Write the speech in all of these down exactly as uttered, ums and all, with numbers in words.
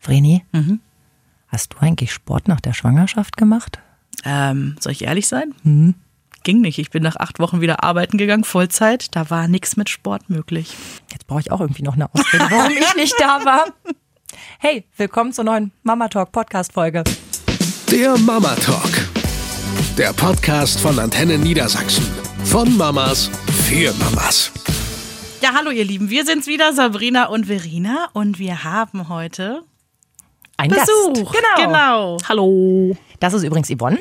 Vreni, mhm. hast du eigentlich Sport nach der Schwangerschaft gemacht? Ähm, soll ich ehrlich sein? Mhm. Ging nicht. Ich bin nach acht Wochen wieder arbeiten gegangen, Vollzeit. Da war nichts mit Sport möglich. Jetzt brauche ich auch irgendwie noch eine Ausbildung, warum ich nicht da war. Hey, willkommen zur neuen Mama Talk Podcast Folge. Der Mama Talk. Der Podcast von Antenne Niedersachsen. Von Mamas für Mamas. Ja, hallo ihr Lieben. Wir sind's wieder, Sabrina und Verena. Und wir haben heute einen Besuch. Gast. Genau. genau. Hallo. Das ist übrigens Yvonne.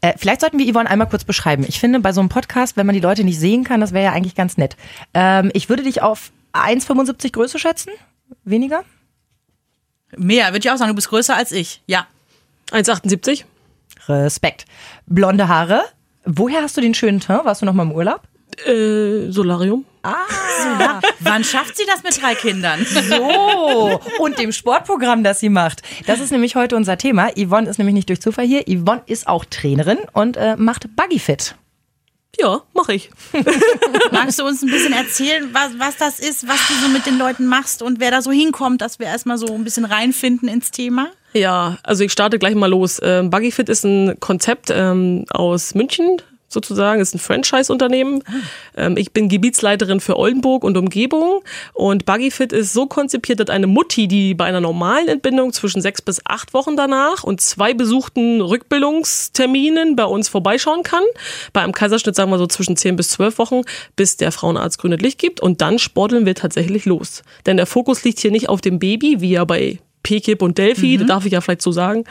Äh, vielleicht sollten wir Yvonne einmal kurz beschreiben. Ich finde, bei so einem Podcast, wenn man die Leute nicht sehen kann, das wäre ja eigentlich ganz nett. Ähm, ich würde dich auf eins Komma fünfundsiebzig Größe schätzen. Weniger? Mehr, würde ich auch sagen. Du bist größer als ich. Ja. eins Komma achtundsiebzig. Respekt. Blonde Haare. Woher hast du den schönen Teint? Warst du noch mal im Urlaub? Äh, Solarium. Ah, wann schafft sie das mit drei Kindern? So, und dem Sportprogramm, das sie macht. Das ist nämlich heute unser Thema. Yvonne ist nämlich nicht durch Zufall hier. Yvonne ist auch Trainerin und äh, macht BuggyFit. Ja, mache ich. Magst du uns ein bisschen erzählen, was, was das ist, was du so mit den Leuten machst und wer da so hinkommt, dass wir erstmal so ein bisschen reinfinden ins Thema? Ja, also ich starte gleich mal los. Ähm, BuggyFit ist ein Konzept ähm, aus München. Sozusagen, ist ein Franchise-Unternehmen. Ähm, ich bin Gebietsleiterin für Oldenburg und Umgebung und BuggyFit ist so konzipiert, dass eine Mutti, die bei einer normalen Entbindung zwischen sechs bis acht Wochen danach und zwei besuchten Rückbildungsterminen bei uns vorbeischauen kann, bei einem Kaiserschnitt sagen wir so zwischen zehn bis zwölf Wochen, bis der Frauenarzt grünes Licht gibt und dann sporteln wir tatsächlich los. Denn der Fokus liegt hier nicht auf dem Baby, wie ja bei Pekip und Delphi, mhm. das darf ich ja vielleicht so sagen,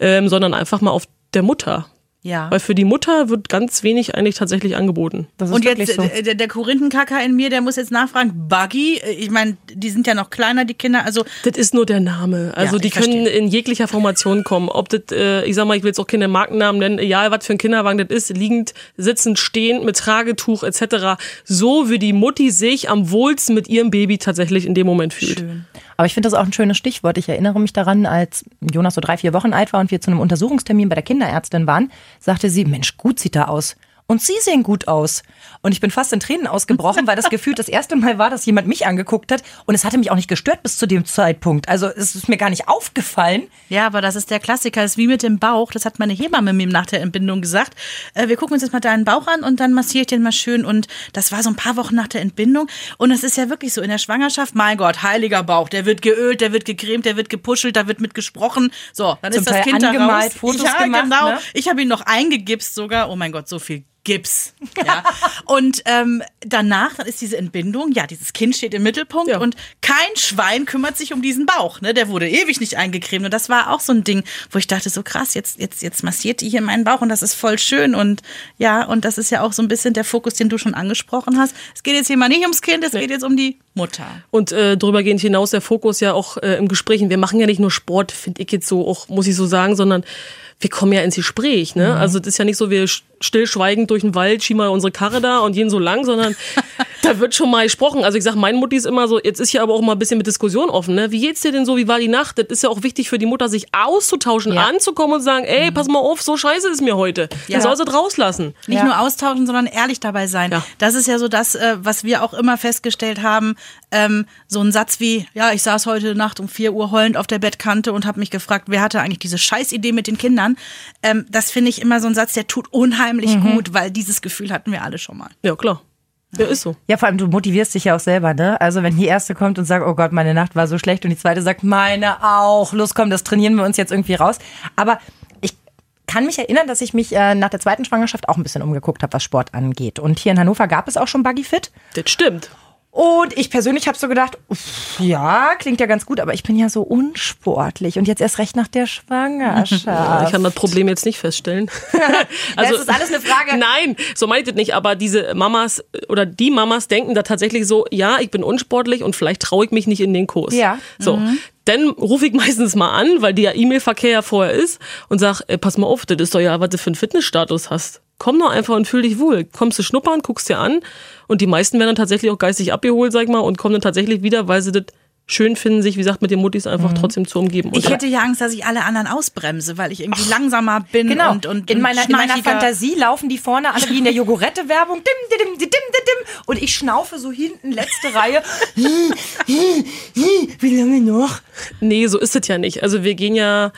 ähm, sondern einfach mal auf der Mutter. Ja. Weil für die Mutter wird ganz wenig eigentlich tatsächlich angeboten. Das ist und jetzt so. der, der Korinthenkacker in mir, der muss jetzt nachfragen, Buggy, ich meine, die sind ja noch kleiner, die Kinder. Also das ist nur der Name. Also ja, die können verstehe. in jeglicher Formation kommen. Ob das, äh, ich sag mal, ich will jetzt auch keine Markennamen nennen, egal was für ein Kinderwagen das ist, liegend, sitzend, stehend, mit Tragetuch et cetera. So wie die Mutti sich am wohlsten mit ihrem Baby tatsächlich in dem Moment fühlt. Schön. Aber ich finde das auch ein schönes Stichwort. Ich erinnere mich daran, als Jonas so drei, vier Wochen alt war und wir zu einem Untersuchungstermin bei der Kinderärztin waren, sagte sie, Mensch, gut sieht er aus. Und Sie sehen gut aus. Und ich bin fast in Tränen ausgebrochen, weil das Gefühl das erste Mal war, dass jemand mich angeguckt hat. Und es hatte mich auch nicht gestört bis zu dem Zeitpunkt. Also es ist mir gar nicht aufgefallen. Ja, aber das ist der Klassiker. Das ist wie mit dem Bauch. Das hat meine Hebamme mir nach der Entbindung gesagt. Äh, wir gucken uns jetzt mal deinen Bauch an und dann massiere ich den mal schön. Und das war so ein paar Wochen nach der Entbindung. Und es ist ja wirklich so in der Schwangerschaft, mein Gott, heiliger Bauch. Der wird geölt, der wird gecremt, der wird gepuschelt, da wird mit gesprochen. So, dann Zum ist das Teil Kind angemalt, da raus. Fotos ja, gemacht, genau. Ne? Ich habe ihn noch eingegipst sogar. Oh mein Gott, so viel Gips. Ja. Und ähm, danach, dann ist diese Entbindung, ja, dieses Kind steht im Mittelpunkt ja. und kein Schwein kümmert sich um diesen Bauch. Ne? Der wurde ewig nicht eingecremt. Und das war auch so ein Ding, wo ich dachte, so krass, jetzt, jetzt, jetzt massiert die hier meinen Bauch und das ist voll schön. Und ja, und das ist ja auch so ein bisschen der Fokus, den du schon angesprochen hast. Es geht jetzt hier mal nicht ums Kind, es nee. geht jetzt um die Mutter. Und äh, darüber gehend hinaus der Fokus ja auch äh, im Gesprächen. Wir machen ja nicht nur Sport, finde ich jetzt so, auch muss ich so sagen, sondern wir kommen ja ins Gespräch. Ne? Mhm. Also das ist ja nicht so, wir stillschweigend durch den Wald schieben mal unsere Karre da und gehen so lang, sondern da wird schon mal gesprochen. Also ich sage, mein Mutti ist immer so, jetzt ist ja aber auch mal ein bisschen mit Diskussion offen. Ne? Wie geht's dir denn so, wie war die Nacht? Das ist ja auch wichtig für die Mutter, sich auszutauschen, ja. anzukommen und sagen, ey, mhm. pass mal auf, so scheiße ist mir heute. Ja. Dann soll sie draus lassen. Nicht ja. nur austauschen, sondern ehrlich dabei sein. Ja. Das ist ja so das, was wir auch immer festgestellt haben, ähm, so ein Satz wie, ja, ich saß heute Nacht um vier Uhr heulend auf der Bettkante und habe mich gefragt, wer hatte eigentlich diese Scheißidee mit den Kindern? Ähm, das finde ich immer so ein Satz, der tut unheimlich mhm. gut, weil dieses Gefühl hatten wir alle schon mal. Ja, klar. Ja, ist so. Ja, vor allem, du motivierst dich ja auch selber, ne? Also, wenn die erste kommt und sagt, oh Gott, meine Nacht war so schlecht und die zweite sagt, meine auch, los, komm, das trainieren wir uns jetzt irgendwie raus. Aber ich kann mich erinnern, dass ich mich äh, nach der zweiten Schwangerschaft auch ein bisschen umgeguckt habe, was Sport angeht. Und hier in Hannover gab es auch schon BuggyFit. Das stimmt. Und ich persönlich habe so gedacht, uff, ja, klingt ja ganz gut, aber ich bin ja so unsportlich und jetzt erst recht nach der Schwangerschaft. Ja, ich kann das Problem jetzt nicht feststellen. Also, das ist alles eine Frage. Nein, so meine ich das nicht, aber diese Mamas oder die Mamas denken da tatsächlich so, ja, ich bin unsportlich und vielleicht traue ich mich nicht in den Kurs. Ja. So. Mhm. Dann rufe ich meistens mal an, weil der E-Mail-Verkehr ja vorher ist und sag, ey, pass mal auf, das ist doch ja, was du für einen Fitnessstatus hast. Komm doch einfach und fühl dich wohl. Kommst du schnuppern, guckst dir an und die meisten werden dann tatsächlich auch geistig abgeholt, sag ich mal, und kommen dann tatsächlich wieder, weil sie das schön finden, sich, wie gesagt, mit den Muttis einfach mhm. trotzdem zu umgeben. Und ich hätte ja Angst, dass ich alle anderen ausbremse, weil ich irgendwie Ach, langsamer bin. Genau. Und, und, und in, meiner, in meiner Fantasie laufen die vorne alle wie in der Jogurette-Werbung. Dim, dim, dim, dim, dim. Und ich schnaufe so hinten, letzte Reihe. Wie lange noch? Nee, so ist es ja nicht. Also wir gehen ja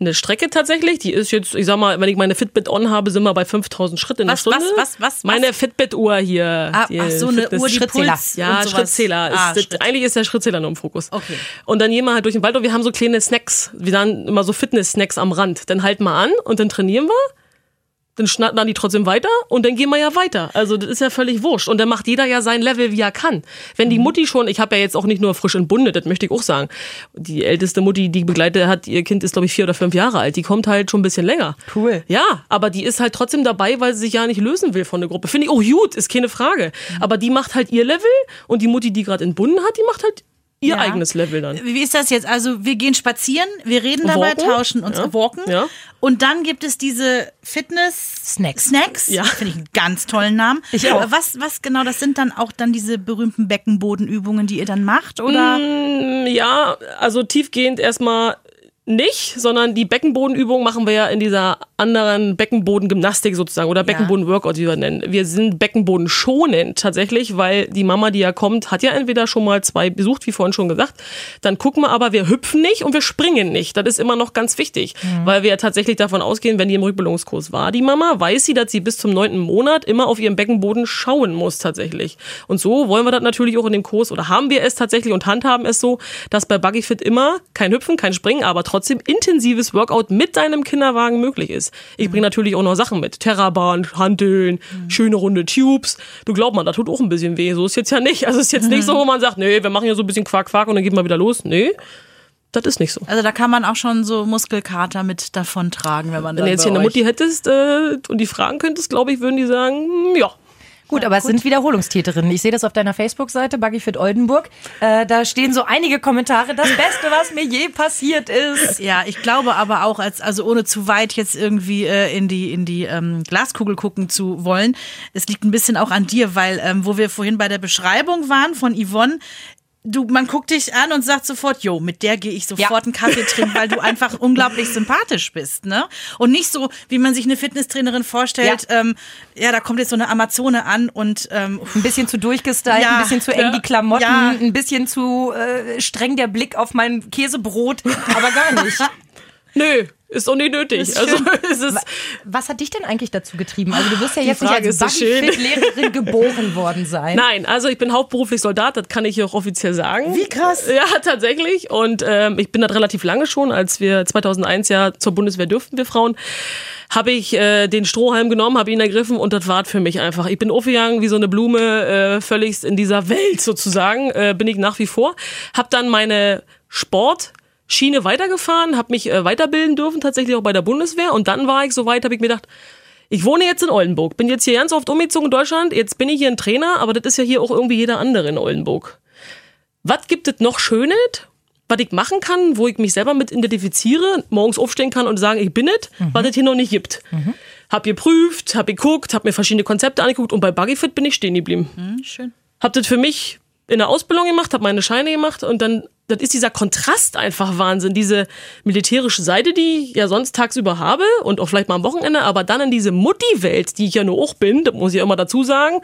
eine Strecke tatsächlich. Die ist jetzt, ich sag mal, wenn ich meine Fitbit on habe, sind wir bei fünftausend Schritt in der Stunde. Was, was, was? was? Meine Fitbit-Uhr hier. Ah, ach so, eine Fitness- Uhr, die Schrittzähler. Puls ja, und Schrittzähler. Ah, ist, Schritt. Eigentlich ist der Schrittzähler nur im Fokus. Okay. Und dann gehen wir halt durch den Wald und wir haben so kleine Snacks. Wir haben immer so Fitness-Snacks am Rand. Dann halten wir an und dann trainieren wir. Dann schnattern die trotzdem weiter und dann gehen wir ja weiter. Also das ist ja völlig wurscht. Und dann macht jeder ja sein Level, wie er kann. Wenn die Mutti schon, ich habe ja jetzt auch nicht nur frisch entbundet, das möchte ich auch sagen. Die älteste Mutti, die begleitet hat, ihr Kind ist glaube ich vier oder fünf Jahre alt. Die kommt halt schon ein bisschen länger. Cool. Ja, aber die ist halt trotzdem dabei, weil sie sich ja nicht lösen will von der Gruppe. Finde ich auch gut, ist keine Frage. Aber die macht halt ihr Level und die Mutti, die gerade entbunden hat, die macht halt ihr ja. eigenes Level dann. Wie ist das jetzt? Also wir gehen spazieren, wir reden dabei, walken. tauschen uns, ja. walken. Ja. Und dann gibt es diese Fitness-Snacks. Snacks. Ja. Finde ich einen ganz tollen Namen. Ich auch. Was, was genau, das sind dann auch dann diese berühmten Beckenbodenübungen, die ihr dann macht, oder? Mm, ja, also tiefgehend erstmal nicht, sondern die Beckenbodenübungen machen wir ja in dieser anderen Beckenboden-Gymnastik sozusagen oder Beckenboden-Workout, wie wir nennen. Wir sind beckenbodenschonend tatsächlich, weil die Mama, die ja kommt, hat ja entweder schon mal zwei besucht, wie vorhin schon gesagt. Dann gucken wir aber, wir hüpfen nicht und wir springen nicht. Das ist immer noch ganz wichtig, mhm. weil wir ja tatsächlich davon ausgehen, wenn die im Rückbildungskurs war, die Mama, weiß sie, dass sie bis zum neunten Monat immer auf ihren Beckenboden schauen muss tatsächlich. Und so wollen wir das natürlich auch in dem Kurs oder haben wir es tatsächlich und handhaben es so, dass bei BuggyFit immer kein Hüpfen, kein Springen, aber trotzdem intensives Workout mit deinem Kinderwagen möglich ist. Ich bringe natürlich auch noch Sachen mit. Terrabahn, Hanteln, mhm. schöne runde Tubes. Du glaubst mal, das tut auch ein bisschen weh. So ist jetzt ja nicht. Also ist jetzt nicht so, wo man sagt, nee, wir machen ja so ein bisschen Quark, Quark und dann gehen wir wieder los. Nee. Das ist nicht so. Also da kann man auch schon so Muskelkater mit davontragen, wenn man das. Wenn du jetzt hier eine Mutti hättest äh, und die fragen könntest, glaube ich, würden die sagen, ja. Gut, aber es gut. sind Wiederholungstäterinnen. Ich sehe das auf deiner Facebook-Seite, BuggyFit Oldenburg. Äh, da stehen so einige Kommentare. Das Beste, was mir je passiert ist. Ja, ich glaube aber auch, als, also ohne zu weit jetzt irgendwie äh, in die, in die ähm, Glaskugel gucken zu wollen, es liegt ein bisschen auch an dir, weil ähm, wo wir vorhin bei der Beschreibung waren von Yvonne, Du, man guckt dich an und sagt sofort, jo, mit der gehe ich sofort ja. einen Kaffee trinken, weil du einfach unglaublich sympathisch bist, ne? Und nicht so, wie man sich eine Fitnesstrainerin vorstellt, ja, ähm, ja da kommt jetzt so eine Amazone an und ähm, ein bisschen zu durchgestylt, ja, ein bisschen zu eng die Klamotten, ja. ein bisschen zu äh, streng der Blick auf mein Käsebrot, aber gar nicht. Nö. Ist auch nicht nötig. Also, es ist was hat dich denn eigentlich dazu getrieben? Also du wirst ja jetzt nicht als BuggyFit-Lehrerin geboren worden sein. Nein, also ich bin hauptberuflich Soldat, das kann ich hier auch offiziell sagen. Wie krass. Ja, tatsächlich. Und ähm, ich bin das relativ lange schon, als wir zweitausendeins ja zur Bundeswehr durften, wir Frauen, habe ich äh, den Strohhalm genommen, habe ihn ergriffen und das war für mich einfach. Ich bin aufgegangen wie so eine Blume, äh, völlig in dieser Welt sozusagen, äh, bin ich nach wie vor. Habe dann meine Sport- Schiene weitergefahren, habe mich äh, weiterbilden dürfen, tatsächlich auch bei der Bundeswehr. Und dann war ich so weit, habe ich mir gedacht, ich wohne jetzt in Oldenburg, bin jetzt hier ganz oft umgezogen in Deutschland, jetzt bin ich hier ein Trainer, aber das ist ja hier auch irgendwie jeder andere in Oldenburg. Was gibt es noch Schönes, was ich machen kann, wo ich mich selber mit identifiziere, morgens aufstehen kann und sagen, ich bin es, mhm. was es hier noch nicht gibt. Mhm. Hab geprüft, hab geguckt, hab mir verschiedene Konzepte angeguckt und bei BuggyFit bin ich stehen geblieben. Mhm, schön. Hab das für mich in der Ausbildung gemacht, hab meine Scheine gemacht und dann das ist dieser Kontrast einfach Wahnsinn, diese militärische Seite, die ich ja sonst tagsüber habe und auch vielleicht mal am Wochenende, aber dann in diese Mutti-Welt, die ich ja nur auch bin, das muss ich ja immer dazu sagen,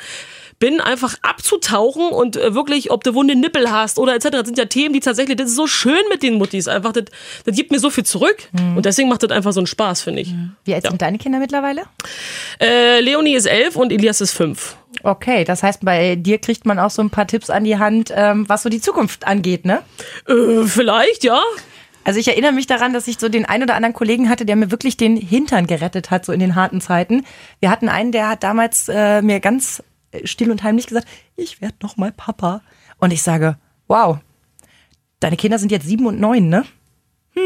bin einfach abzutauchen und wirklich, ob du wunde Nippel hast oder et cetera, das sind ja Themen, die tatsächlich, das ist so schön mit den Muttis, einfach, das, das gibt mir so viel zurück mhm. und deswegen macht das einfach so einen Spaß, finde ich. Mhm. Wie alt ja. sind deine Kinder mittlerweile? Äh, Leonie ist elf und Elias ist fünf. Okay, das heißt, bei dir kriegt man auch so ein paar Tipps an die Hand, ähm, was so die Zukunft angeht, ne? Äh, vielleicht, ja. Also ich erinnere mich daran, dass ich so den einen oder anderen Kollegen hatte, der mir wirklich den Hintern gerettet hat, so in den harten Zeiten. Wir hatten einen, der hat damals äh, mir ganz still und heimlich gesagt, ich werde noch mal Papa. Und ich sage, wow, deine Kinder sind jetzt sieben und neun, ne? Hm.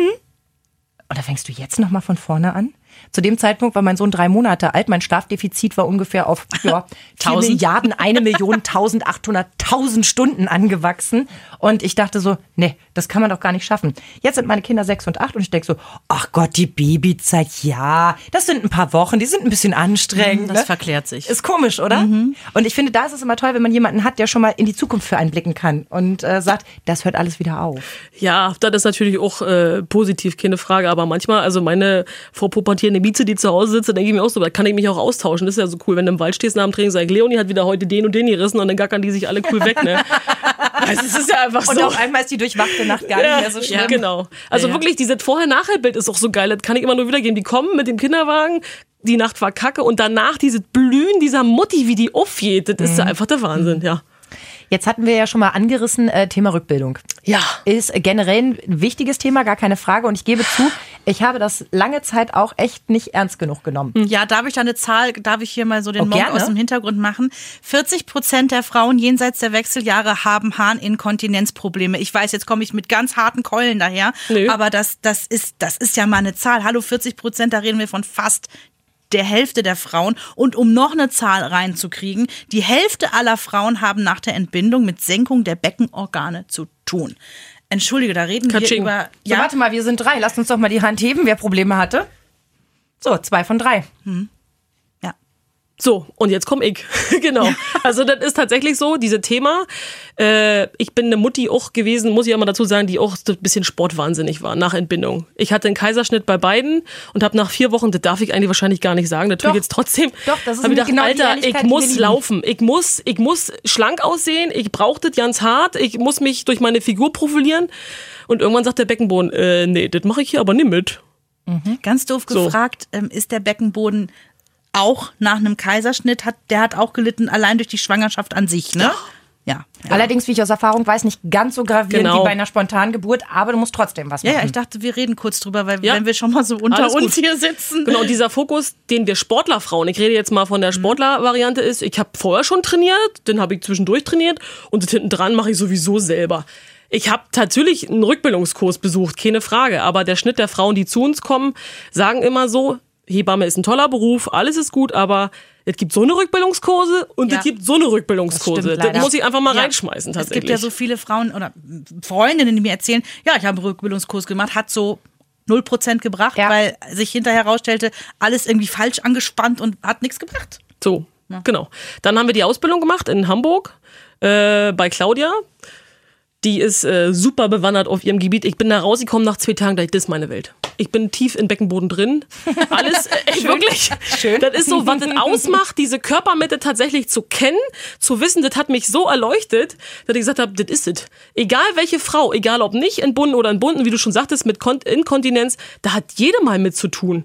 Und da fängst du jetzt noch mal von vorne an? Zu dem Zeitpunkt war mein Sohn drei Monate alt. Mein Schlafdefizit war ungefähr auf ja, vier Milliarden, eine Million, eintausendachthunderttausend Stunden angewachsen. Und ich dachte so, nee, das kann man doch gar nicht schaffen. Jetzt sind meine Kinder sechs und acht und ich denke so, ach Gott, die Babyzeit, ja, das sind ein paar Wochen, die sind ein bisschen anstrengend. Das ne? verklärt sich. Ist komisch, oder? Mhm. Und ich finde, da ist es immer toll, wenn man jemanden hat, der schon mal in die Zukunft für einen blicken kann und äh, sagt, das hört alles wieder auf. Ja, das ist natürlich auch äh, positiv, keine Frage, aber manchmal, also meine vorpubertierende Mieze, die zu Hause sitzt, denke ich mir auch so, da kann ich mich auch austauschen, das ist ja so cool, wenn du im Wald stehst nach dem Training, sag ich, Leonie hat wieder heute den und den gerissen und dann gackern die sich alle cool weg, ne? Also es ist ja einfach so. Und auf einmal ist die durchwachte Nacht gar ja, nicht mehr so schlimm. Ja, genau. Also ja, ja. wirklich, dieses Vorher-Nachher-Bild ist auch so geil, das kann ich immer nur wiedergeben. Die kommen mit dem Kinderwagen, die Nacht war kacke und danach dieses Blühen dieser Mutti, wie die aufgeht, das mhm. ist ja einfach der Wahnsinn, ja. Jetzt hatten wir ja schon mal angerissen, äh, Thema Rückbildung. Ja. Ist generell ein wichtiges Thema, gar keine Frage. Und ich gebe zu, ich habe das lange Zeit auch echt nicht ernst genug genommen. Ja, darf ich da eine Zahl, darf ich hier mal so den oh, Monk gerne. aus dem Hintergrund machen? vierzig Prozent der Frauen jenseits der Wechseljahre haben Harninkontinenzprobleme. Ich weiß, jetzt komme ich mit ganz harten Keulen daher. Nö. Aber das, das, ist, das ist ja mal eine Zahl. Hallo, vierzig Prozent, da reden wir von fast der Hälfte der Frauen. Und um noch eine Zahl reinzukriegen, die Hälfte aller Frauen haben nach der Entbindung mit Senkung der Beckenorgane zu tun. Entschuldige, da reden Katsching. wir über... Ja? So, warte mal, wir sind drei. Lasst uns doch mal die Hand heben, wer Probleme hatte. So, zwei von drei. Hm. Ja. So, und jetzt komm ich. Genau. Ja. Also das ist tatsächlich so, dieses Thema. Äh, ich bin eine Mutti auch gewesen, muss ich ja mal dazu sagen, die auch ein bisschen sportwahnsinnig war nach Entbindung. Ich hatte einen Kaiserschnitt bei beiden und habe nach vier Wochen, das darf ich eigentlich wahrscheinlich gar nicht sagen, das tue ich jetzt trotzdem. Doch, das ist gedacht, genau Alter, die ich muss laufen, ich muss, ich muss schlank aussehen, ich brauche das ganz hart, ich muss mich durch meine Figur profilieren. Und irgendwann sagt der Beckenboden, äh, nee, das mache ich hier aber nicht mit. Mhm. Ganz doof so. gefragt, ähm, ist der Beckenboden... auch nach einem Kaiserschnitt, hat, der hat auch gelitten, allein durch die Schwangerschaft an sich, ne? Ja. ja. Allerdings, wie ich aus Erfahrung weiß, nicht ganz so gravierend genau. wie bei einer spontanen Geburt, aber du musst trotzdem was machen. Ja, ich dachte, wir reden kurz drüber, weil ja. wenn wir schon mal so unter Alles uns gut. hier sitzen. Genau, dieser Fokus, den wir Sportlerfrauen, ich rede jetzt mal von der Sportler-Variante, ist, ich habe vorher schon trainiert, dann habe ich zwischendurch trainiert und das hinten dran mache ich sowieso selber. Ich habe natürlich einen Rückbildungskurs besucht, keine Frage, aber der Schnitt der Frauen, die zu uns kommen, sagen immer so, Hebamme ist ein toller Beruf, alles ist gut, aber es gibt so eine Rückbildungskurse und ja. es gibt so eine Rückbildungskurse. Das, das muss ich einfach mal ja. reinschmeißen tatsächlich. Es gibt ja so viele Frauen oder Freundinnen, die mir erzählen, ja, ich habe einen Rückbildungskurs gemacht, hat so null Prozent gebracht, ja. weil sich hinterher herausstellte, alles irgendwie falsch angespannt und hat nichts gebracht. So, ja. genau. Dann haben wir die Ausbildung gemacht in Hamburg äh, bei Claudia. Die ist äh, super bewandert auf ihrem Gebiet. Ich bin da rausgekommen nach zwei Tagen, dachte ich, das ist meine Welt. Ich bin tief im Beckenboden drin. Alles, äh, Schön. wirklich. Schön. Das ist so, was das ausmacht, diese Körpermitte tatsächlich zu kennen, zu wissen, das hat mich so erleuchtet, dass ich gesagt habe, das ist es. Egal welche Frau, egal ob nicht entbunden oder entbunden, wie du schon sagtest, mit Kon- Inkontinenz, da hat jede mal mit zu tun.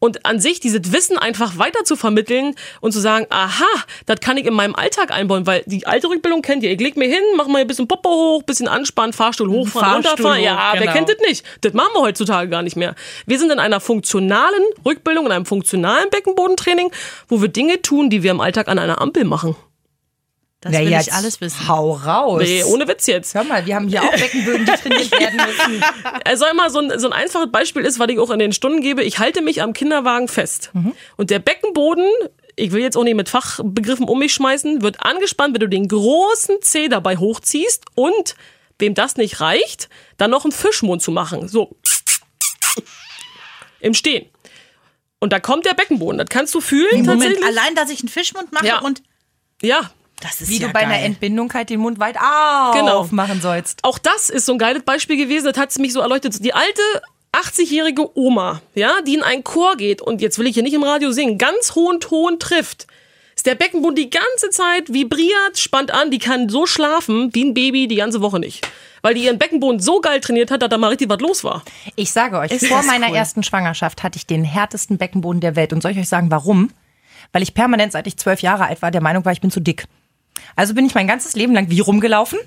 Und an sich dieses Wissen einfach weiter zu vermitteln und zu sagen, aha, das kann ich in meinem Alltag einbauen, weil die alte Rückbildung kennt ihr. Ich leg mir hin, mach mal ein bisschen Popo hoch, bisschen anspannen, Fahrstuhl hochfahren, runterfahren. Hoch, ja, genau. Wer kennt das nicht? Das machen wir heutzutage gar nicht mehr. Wir sind in einer funktionalen Rückbildung, in einem funktionalen Beckenbodentraining, wo wir Dinge tun, die wir im Alltag an einer Ampel machen. Das Na will jetzt ich alles wissen. Hau raus. Nee, ohne Witz jetzt. Hör mal, wir haben hier auch Beckenböden, die trainiert werden müssen. Also immer so ein, so ein einfaches Beispiel ist, was ich auch in den Stunden gebe, ich halte mich am Kinderwagen fest. Mhm. Und der Beckenboden, ich will jetzt auch nicht mit Fachbegriffen um mich schmeißen, wird angespannt, wenn du den großen Zeh dabei hochziehst und, wem das nicht reicht, dann noch einen Fischmund zu machen. So. Im Stehen. Und da kommt der Beckenboden. Das kannst du fühlen. Nee, Moment, tatsächlich. Allein, dass ich einen Fischmund mache ja. und... Ja, das ist wie ja du bei geil. einer Entbindung halt den Mund weit aufmachen genau. sollst. Auch das ist so ein geiles Beispiel gewesen, das hat es mich so erleuchtet. Die alte achtzigjährige Oma, ja, die in einen Chor geht und jetzt will ich hier nicht im Radio singen, ganz hohen Ton trifft, ist der Beckenboden die ganze Zeit vibriert, spannt an, die kann so schlafen wie ein Baby die ganze Woche nicht. Weil die ihren Beckenboden so geil trainiert hat, dass da mal richtig was los war. Ich sage euch, ist vor meiner cool. ersten Schwangerschaft hatte ich den härtesten Beckenboden der Welt. Und soll ich euch sagen, warum? Weil ich permanent, seit ich zwölf Jahre alt war, der Meinung war, ich bin zu dick. Also bin ich mein ganzes Leben lang wie rumgelaufen.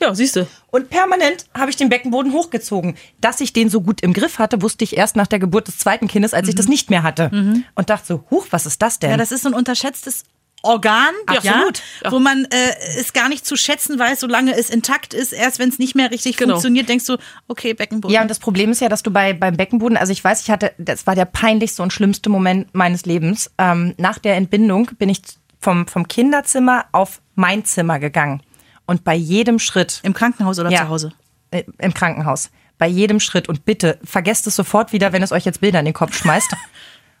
Ja, siehst du. Und permanent habe ich den Beckenboden hochgezogen. Dass ich den so gut im Griff hatte, wusste ich erst nach der Geburt des zweiten Kindes, als mhm. ich das nicht mehr hatte. Mhm. Und dachte so, huch, was ist das denn? Ja, das ist so ein unterschätztes Organ, ja, absolut, ja, wo man äh, es gar nicht zu schätzen weiß, solange es intakt ist. Erst wenn es nicht mehr richtig genau. funktioniert, denkst du, okay, Beckenboden. Ja, und das Problem ist ja, dass du bei beim Beckenboden, also ich weiß, ich hatte, das war der peinlichste und schlimmste Moment meines Lebens. Ähm, nach der Entbindung bin ich vom vom Kinderzimmer auf mein Zimmer gegangen und bei jedem Schritt im Krankenhaus oder ja, zu Hause äh, im Krankenhaus bei jedem Schritt, und bitte vergesst es sofort wieder, wenn es euch jetzt Bilder in den Kopf schmeißt,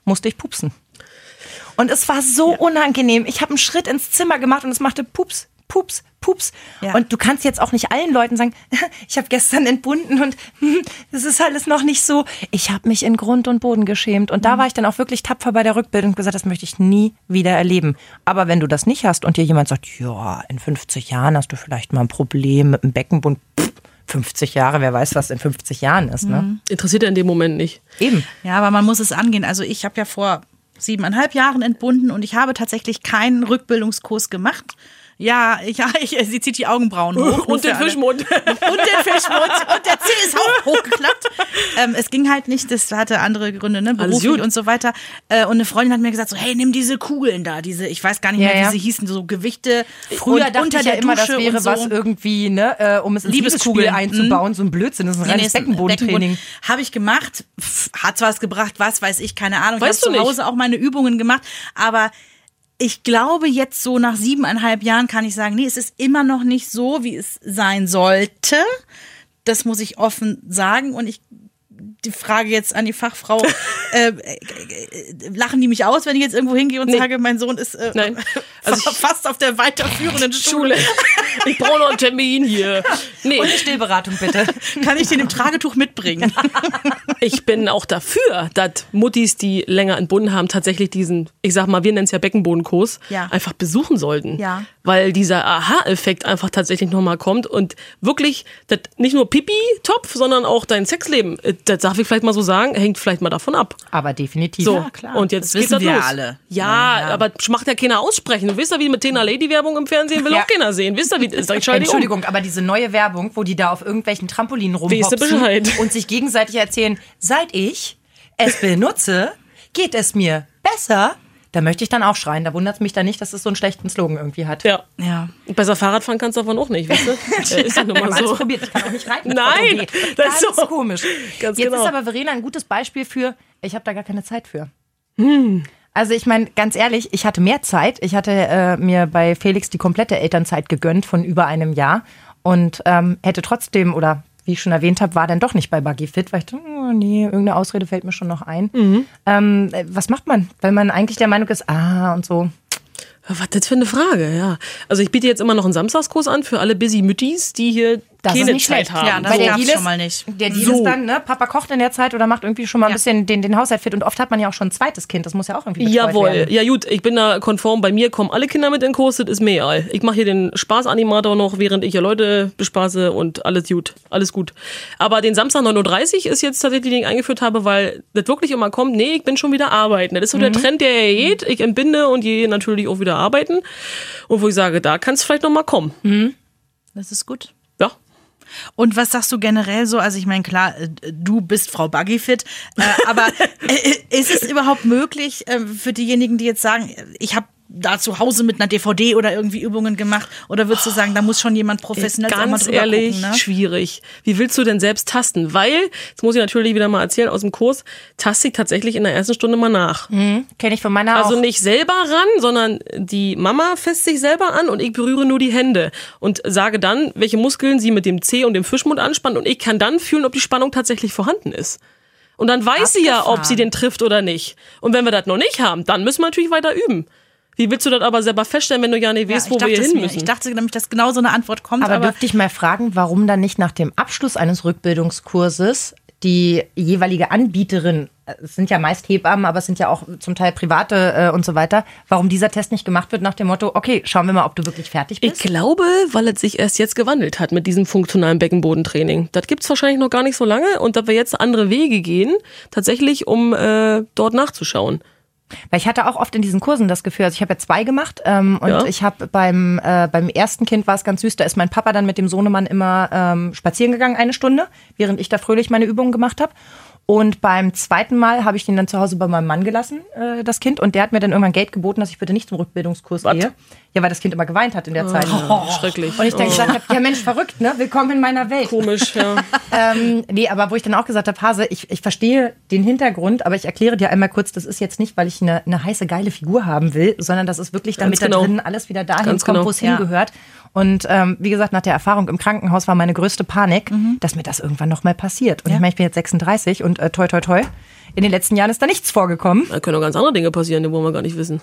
musste ich pupsen. Und es war so ja. unangenehm. Ich habe einen Schritt ins Zimmer gemacht und es machte Pups, Pups, Pups. Ja. Und du kannst jetzt auch nicht allen Leuten sagen, ich habe gestern entbunden und das ist alles noch nicht so. Ich habe mich in Grund und Boden geschämt. Und mhm. da war ich dann auch wirklich tapfer bei der Rückbildung und gesagt, das möchte ich nie wieder erleben. Aber wenn du das nicht hast und dir jemand sagt, ja, in fünfzig Jahren hast du vielleicht mal ein Problem mit dem Beckenboden. Pff, fünfzig Jahre, wer weiß, was in fünfzig Jahren ist. Mhm. Ne? Interessiert er in dem Moment nicht. Eben. Ja, aber man muss es angehen. Also ich habe ja vor siebeneinhalb Jahren entbunden und ich habe tatsächlich keinen Rückbildungskurs gemacht. Ja, ja, ich, sie zieht die Augenbrauen hoch. Und den Fischmund. Und den Fischmund. Und der Zeh ist auch hochgeklappt. Ähm, es ging halt nicht, das hatte andere Gründe, ne, beruflich und so weiter. Äh, und eine Freundin hat mir gesagt, so, hey, nimm diese Kugeln da, diese, ich weiß gar nicht ja, mehr, ja. wie sie hießen, so Gewichte. Früher dachte unter ich ja der immer, Dusche das wäre so was irgendwie, ne, äh, um es in Liebeskugel einzubauen, mhm. so ein Blödsinn, das ist ein reines nee, nee, Beckenbodentraining. Habe ich gemacht, Pff, hat was gebracht, was weiß ich, keine Ahnung. Weißt ich habe zu Hause nicht? Auch meine Übungen gemacht, aber ich glaube, jetzt so nach siebeneinhalb Jahren kann ich sagen, nee, es ist immer noch nicht so, wie es sein sollte. Das muss ich offen sagen. Und ich die Frage jetzt an die Fachfrau, äh, äh, äh, lachen die mich aus, wenn ich jetzt irgendwo hingehe und nee. sage, mein Sohn ist äh, Nein. Also fast auf der weiterführenden Schule. Ich brauche noch einen Termin hier. Nee. Und eine Stillberatung bitte. Kann ich den im Tragetuch mitbringen? Ich bin auch dafür, dass Muttis, die länger entbunden haben, tatsächlich diesen, ich sag mal, wir nennen es ja Beckenbodenkurs, ja. einfach besuchen sollten. Ja. Weil dieser Aha-Effekt einfach tatsächlich nochmal kommt und wirklich das nicht nur Pipi-Topf, sondern auch dein Sexleben, das darf ich vielleicht mal so sagen, hängt vielleicht mal davon ab. Aber definitiv. So, ja, klar. Und jetzt das wissen wir los. Alle. Ja, ja, ja, aber macht ja keiner aussprechen. Du wisst ja, wie mit Tena Lady-Werbung im Fernsehen will ja. auch keiner sehen. Wisst ihr, wie das ist? Entschuldigung, um. aber diese neue Werbung, wo die da auf irgendwelchen Trampolinen rumhopsen und sich gegenseitig erzählen, seit ich es benutze, geht es mir besser. Da möchte ich dann auch schreien. Da wundert es mich dann nicht, dass es so einen schlechten Slogan irgendwie hat. Ja. ja. Besser Fahrradfahren kannst du davon auch nicht, weißt du? Ist ja nun mal so. Probiert. Ich kann auch nicht reiten. Nein! Das ist so komisch. Ganz Jetzt genau. ist aber Verena ein gutes Beispiel für, ich habe da gar keine Zeit für. Hm. Also ich meine, ganz ehrlich, ich hatte mehr Zeit. Ich hatte äh, mir bei Felix die komplette Elternzeit gegönnt von über einem Jahr und ähm, hätte trotzdem, oder wie ich schon erwähnt habe, war dann doch nicht bei BuggyFit, weil ich dachte, oh nee, irgendeine Ausrede fällt mir schon noch ein. Mhm. Ähm, was macht man, wenn man eigentlich der Meinung ist, ah und so? Was das für eine Frage, ja. Also ich biete jetzt immer noch einen Samstagskurs an für alle busy Müttis, die hier das keine Zeit schlecht. haben. Ja, das Weil der Deal schon mal nicht. Der Deal so. ist dann, ne, Papa kocht in der Zeit oder macht irgendwie schon mal ein ja. bisschen den, den Haushalt fit. Und oft hat man ja auch schon ein zweites Kind, das muss ja auch irgendwie betreut Jawohl. werden. Ja gut, ich bin da konform, bei mir kommen alle Kinder mit in den Kurs, das ist mir egal. Ich mache hier den Spaßanimator noch, während ich hier Leute bespaße und alles gut, alles gut. Aber den Samstag neun Uhr dreißig ist jetzt tatsächlich, den ich eingeführt habe, weil das wirklich immer kommt, nee, ich bin schon wieder arbeiten. Das ist so mhm. der Trend, der ja geht, ich entbinde und je natürlich auch wieder arbeiten und wo ich sage, da kann es vielleicht noch mal kommen. Mhm. Das ist gut. Ja. Und was sagst du generell so? Also ich meine, klar, du bist Frau BuggyFit, äh, aber ist es überhaupt möglich äh, für diejenigen, die jetzt sagen, ich habe da zu Hause mit einer D V D oder irgendwie Übungen gemacht, oder würdest du sagen, da muss schon jemand professionell drüber gucken? Ganz ehrlich, ne? Schwierig. Wie willst du denn selbst tasten? Weil, das muss ich natürlich wieder mal erzählen aus dem Kurs, taste ich tatsächlich in der ersten Stunde mal nach. Mhm, kenne ich von meiner Also auch. Nicht selber ran, sondern die Mama fasst sich selber an und ich berühre nur die Hände und sage dann, welche Muskeln sie mit dem Zeh und dem Fischmund anspannen, und ich kann dann fühlen, ob die Spannung tatsächlich vorhanden ist. Und dann weiß Abgefahren. sie ja, ob sie den trifft oder nicht. Und wenn wir das noch nicht haben, dann müssen wir natürlich weiter üben. Wie willst du das aber selber feststellen, wenn du ja nicht weißt, ja, wo wir hin müssen? Ich dachte nämlich, dass genau so eine Antwort kommt. Aber, aber dürfte ich mal fragen, warum dann nicht nach dem Abschluss eines Rückbildungskurses die jeweilige Anbieterin, es sind ja meist Hebammen, aber es sind ja auch zum Teil Private äh, und so weiter, warum dieser Test nicht gemacht wird nach dem Motto, okay, schauen wir mal, ob du wirklich fertig bist? Ich glaube, weil es sich erst jetzt gewandelt hat mit diesem funktionalen Beckenbodentraining. Das gibt es wahrscheinlich noch gar nicht so lange, und dass wir jetzt andere Wege gehen, tatsächlich, um äh, dort nachzuschauen. Weil ich hatte auch oft in diesen Kursen das Gefühl, also ich habe ja zwei gemacht ähm, und ja. ich habe beim, äh, beim ersten Kind war es ganz süß, da ist mein Papa dann mit dem Sohnemann immer ähm, spazieren gegangen eine Stunde, während ich da fröhlich meine Übungen gemacht habe. Und beim zweiten Mal habe ich den dann zu Hause bei meinem Mann gelassen, äh, das Kind. Und der hat mir dann irgendwann Geld geboten, dass ich bitte nicht zum Rückbildungskurs What? gehe. Ja, weil das Kind immer geweint hat in der oh, Zeit. Oh, schrecklich. Und ich dann oh. gesagt habe, ja Mensch, verrückt, ne? Willkommen in meiner Welt. Komisch, ja. ähm, nee, aber wo ich dann auch gesagt habe, Hase, ich, ich verstehe den Hintergrund, aber ich erkläre dir einmal kurz, das ist jetzt nicht, weil ich eine, eine heiße, geile Figur haben will, sondern das ist wirklich, damit genau. da drin alles wieder dahin Ganz kommt, genau. wo es ja. hingehört. Und ähm, wie gesagt, nach der Erfahrung im Krankenhaus war meine größte Panik, mhm. dass mir das irgendwann nochmal passiert. Und ja. ich meine, ich bin jetzt sechsunddreißig und äh, toi, toi, toi, in den letzten Jahren ist da nichts vorgekommen. Da können auch ganz andere Dinge passieren, die wollen wir gar nicht wissen.